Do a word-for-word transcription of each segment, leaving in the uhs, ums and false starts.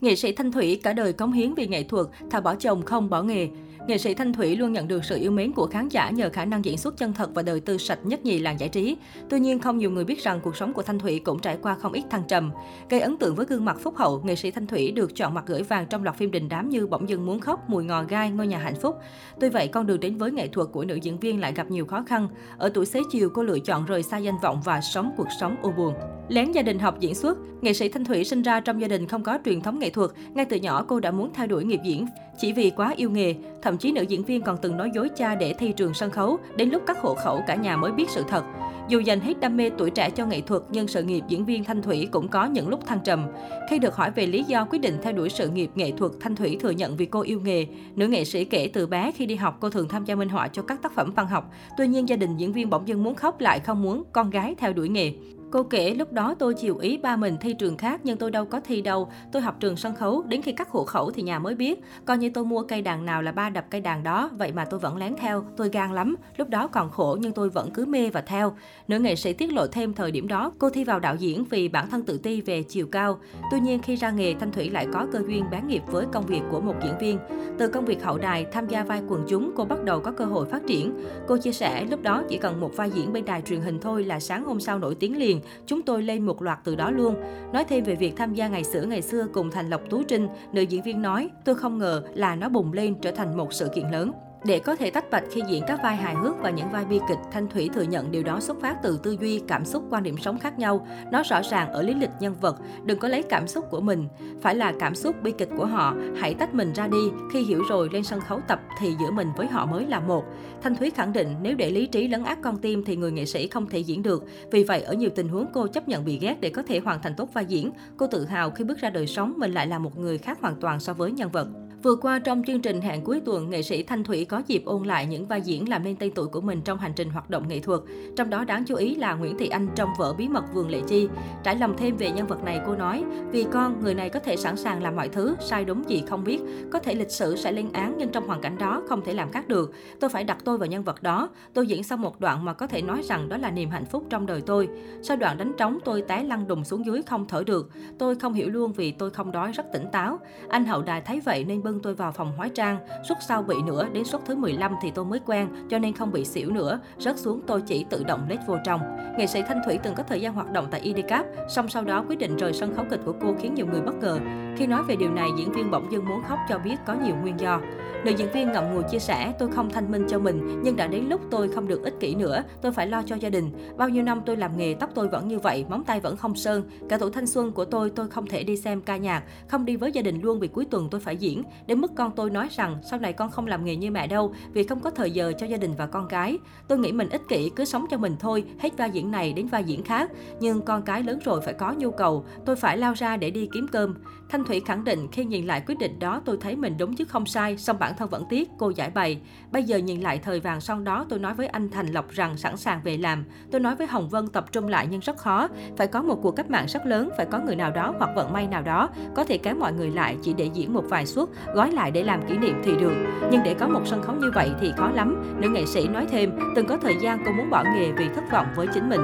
Nghệ sĩ Thanh Thủy cả đời cống hiến vì nghệ thuật, thà bỏ chồng không bỏ nghề. Nghệ sĩ Thanh Thủy luôn nhận được sự yêu mến của khán giả nhờ khả năng diễn xuất chân thật và đời tư sạch nhất nhì làng giải trí. Tuy nhiên, không nhiều người biết rằng cuộc sống của Thanh Thủy cũng trải qua không ít thăng trầm. Gây ấn tượng với gương mặt phúc hậu, nghệ sĩ Thanh Thủy được chọn mặt gửi vàng trong loạt phim đình đám như Bỗng Dưng Muốn Khóc, Mùi Ngò Gai, Ngôi Nhà Hạnh Phúc. Tuy vậy, con đường đến với nghệ thuật của nữ diễn viên lại gặp nhiều khó khăn. Ở tuổi xế chiều, cô lựa chọn rời xa danh vọng và sống cuộc sống u buồn. Lén gia đình học diễn xuất, nghệ sĩ Thanh Thủy sinh ra trong gia đình không có truyền thống nghệ thuật. Ngay từ nhỏ, cô đã muốn theo đuổi nghiệp diễn chỉ vì quá yêu nghề. Thậm chí nữ diễn viên còn từng nói dối cha để thi trường sân khấu, đến lúc cắt hộ khẩu cả nhà mới biết sự thật. Dù dành hết đam mê tuổi trẻ cho nghệ thuật, nhưng sự nghiệp diễn viên Thanh Thủy cũng có những lúc thăng trầm. Khi được hỏi về lý do quyết định theo đuổi sự nghiệp nghệ thuật, Thanh Thủy thừa nhận vì cô yêu nghề. Nữ nghệ sĩ kể từ bé khi đi học cô thường tham gia minh họa cho các tác phẩm văn học. Tuy nhiên gia đình diễn viên Bỗng Dưng Muốn Khóc lại không muốn con gái theo đuổi nghề. Cô kể lúc đó tôi chiều ý ba mình thi trường khác nhưng tôi đâu có thi đâu. Tôi học trường sân khấu, đến khi cắt hộ khẩu thì nhà mới biết. Coi như tôi mua cây đàn nào là ba đập cây đàn đó, vậy mà tôi vẫn lén theo, tôi gan lắm. Lúc đó còn khổ nhưng tôi vẫn cứ mê và theo. Nữ nghệ sĩ tiết lộ thêm thời điểm đó, cô thi vào đạo diễn vì bản thân tự ti về chiều cao. Tuy nhiên khi ra nghề, Thanh Thủy lại có cơ duyên bén nghiệp với công việc của một diễn viên. Từ công việc hậu đài, tham gia vai quần chúng, cô bắt đầu có cơ hội phát triển. Cô chia sẻ lúc đó chỉ cần một vai diễn bên đài truyền hình thôi là sáng hôm sau nổi tiếng liền. Chúng tôi lên một loạt từ đó luôn. Nói thêm về việc tham gia ngày xưa ngày xưa cùng Thành Lộc, Tú Trinh, nữ diễn viên nói, tôi không ngờ là nó bùng lên trở thành một sự kiện lớn. Để có thể tách bạch khi diễn các vai hài hước và những vai bi kịch, Thanh Thủy thừa nhận điều đó xuất phát từ tư duy, cảm xúc, quan điểm sống khác nhau. Nó rõ ràng ở lý lịch nhân vật, đừng có lấy cảm xúc của mình. Phải là cảm xúc bi kịch của họ, hãy tách mình ra đi. Khi hiểu rồi lên sân khấu tập thì giữa mình với họ mới là một. Thanh Thủy khẳng định nếu để lý trí lấn át con tim thì người nghệ sĩ không thể diễn được. Vì vậy ở nhiều tình huống cô chấp nhận bị ghét để có thể hoàn thành tốt vai diễn. Cô tự hào khi bước ra đời sống mình lại là một người khác hoàn toàn so với nhân vật. Vừa qua trong chương trình Hẹn Cuối Tuần, nghệ sĩ Thanh Thủy có dịp ôn lại những vai diễn làm nên tên tuổi của mình trong hành trình hoạt động nghệ thuật. Trong đó đáng chú ý là Nguyễn Thị Anh trong vở Bí Mật Vườn Lệ Chi. Trải lòng thêm về nhân vật này, cô nói, vì con, người này có thể sẵn sàng làm mọi thứ, sai đúng gì không biết. Có thể lịch sử sẽ lên án nhưng trong hoàn cảnh đó không thể làm khác được. Tôi phải đặt tôi vào nhân vật đó. Tôi diễn xong một đoạn mà có thể nói rằng đó là niềm hạnh phúc trong đời tôi. Sau đoạn đánh trống tôi té lăn đùng xuống dưới không thở được. Tôi không hiểu luôn vì tôi không đói, rất tỉnh táo. Anh hậu đài thấy vậy nên bưng tôi vào phòng hóa trang, suất sau bị nữa, đến suất thứ mười lăm thì tôi mới quen, cho nên không bị xỉu nữa, rớt xuống tôi chỉ tự động lết vô trong. Nghệ sĩ Thanh Thủy từng có thời gian hoạt động tại I D C A P, song sau đó quyết định rời sân khấu kịch của cô khiến nhiều người bất ngờ. Khi nói về điều này, diễn viên Bỗng Dưng Muốn Khóc cho biết có nhiều nguyên do. Nữ diễn viên ngậm ngùi chia sẻ, tôi không thanh minh cho mình, nhưng đã đến lúc tôi không được ích kỷ nữa, tôi phải lo cho gia đình. Bao nhiêu năm tôi làm nghề, tóc tôi vẫn như vậy, móng tay vẫn không sơn. Cả tuổi thanh xuân của tôi, tôi không thể đi xem ca nhạc, không đi với gia đình luôn vì cuối tuần tôi phải diễn. Đến mức con tôi nói rằng sau này con không làm nghề như mẹ đâu vì không có thời giờ cho gia đình và con cái. Tôi nghĩ mình ích kỷ, cứ sống cho mình thôi, hết vai diễn này đến vai diễn khác. Nhưng con cái lớn rồi phải có nhu cầu, tôi phải lao ra để đi kiếm cơm. Thanh Thủy khẳng định khi nhìn lại quyết định đó tôi thấy mình đúng chứ không sai, song bản thân vẫn tiếc, cô giải bày. Bây giờ nhìn lại thời vàng son đó tôi nói với anh Thành Lộc rằng sẵn sàng về làm. Tôi nói với Hồng Vân tập trung lại nhưng rất khó, phải có một cuộc cách mạng rất lớn, phải có người nào đó hoặc vận may nào đó có thể kéo mọi người lại chỉ để diễn một vài suất, gói lại để làm kỷ niệm thì được. Nhưng để có một sân khấu như vậy thì khó lắm. Nữ nghệ sĩ nói thêm, từng có thời gian cô muốn bỏ nghề vì thất vọng với chính mình.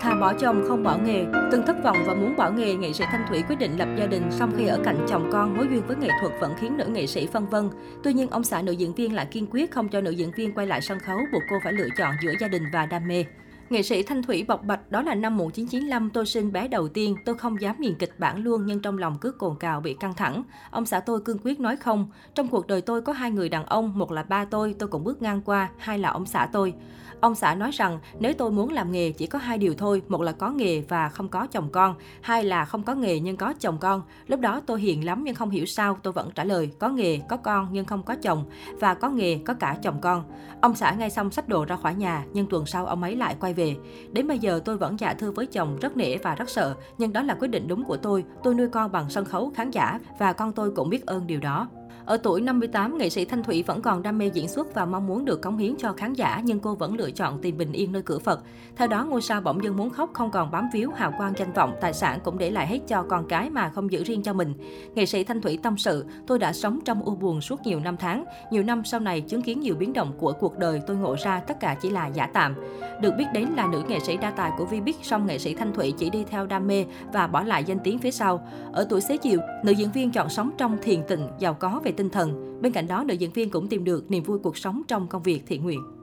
Thà bỏ chồng không bỏ nghề, từng thất vọng và muốn bỏ nghề, nghệ sĩ Thanh Thủy quyết định lập gia đình. Song khi ở cạnh chồng con, mối duyên với nghệ thuật vẫn khiến nữ nghệ sĩ phân vân. Tuy nhiên, ông xã nữ diễn viên lại kiên quyết không cho nữ diễn viên quay lại sân khấu, buộc cô phải lựa chọn giữa gia đình và đam mê. Nghệ sĩ Thanh Thủy bộc bạch, đó là năm một nghìn chín trăm chín mươi lăm tôi sinh bé đầu tiên, tôi không dám nhìn kịch bản luôn nhưng trong lòng cứ cồn cào bị căng thẳng. Ông xã tôi cương quyết nói không. Trong cuộc đời tôi có hai người đàn ông, một là ba tôi, tôi cũng bước ngang qua, hai là ông xã tôi. Ông xã nói rằng nếu tôi muốn làm nghề chỉ có hai điều thôi, một là có nghề và không có chồng con, hai là không có nghề nhưng có chồng con. Lúc đó tôi hiền lắm nhưng không hiểu sao tôi vẫn trả lời có nghề, có con nhưng không có chồng và có nghề, có cả chồng con. Ông xã ngay xong xách đồ ra khỏi nhà nhưng tuần sau ông ấy lại quay về. Đến bây giờ tôi vẫn dạ thư với chồng, rất nể và rất sợ, nhưng đó là quyết định đúng của tôi. Tôi nuôi con bằng sân khấu, khán giả và con tôi cũng biết ơn điều đó. Ở tuổi năm mươi tám, nghệ sĩ Thanh Thủy vẫn còn đam mê diễn xuất và mong muốn được cống hiến cho khán giả, nhưng cô vẫn lựa chọn tìm bình yên nơi cửa Phật. Theo đó, ngôi sao bỗng dưng muốn khóc không còn bám víu hào quang danh vọng, tài sản cũng để lại hết cho con cái mà không giữ riêng cho mình. Nghệ sĩ Thanh Thủy tâm sự: "Tôi đã sống trong u buồn suốt nhiều năm tháng, nhiều năm sau này chứng kiến nhiều biến động của cuộc đời, tôi ngộ ra tất cả chỉ là giả tạm." Được biết đến là nữ nghệ sĩ đa tài của vê bê i xê, song nghệ sĩ Thanh Thủy chỉ đi theo đam mê và bỏ lại danh tiếng phía sau. Ở tuổi xế chiều, nữ diễn viên chọn sống trong thiền tịnh, giàu có về tinh thần. Bên cạnh đó, nữ diễn viên cũng tìm được niềm vui cuộc sống trong công việc thiện nguyện.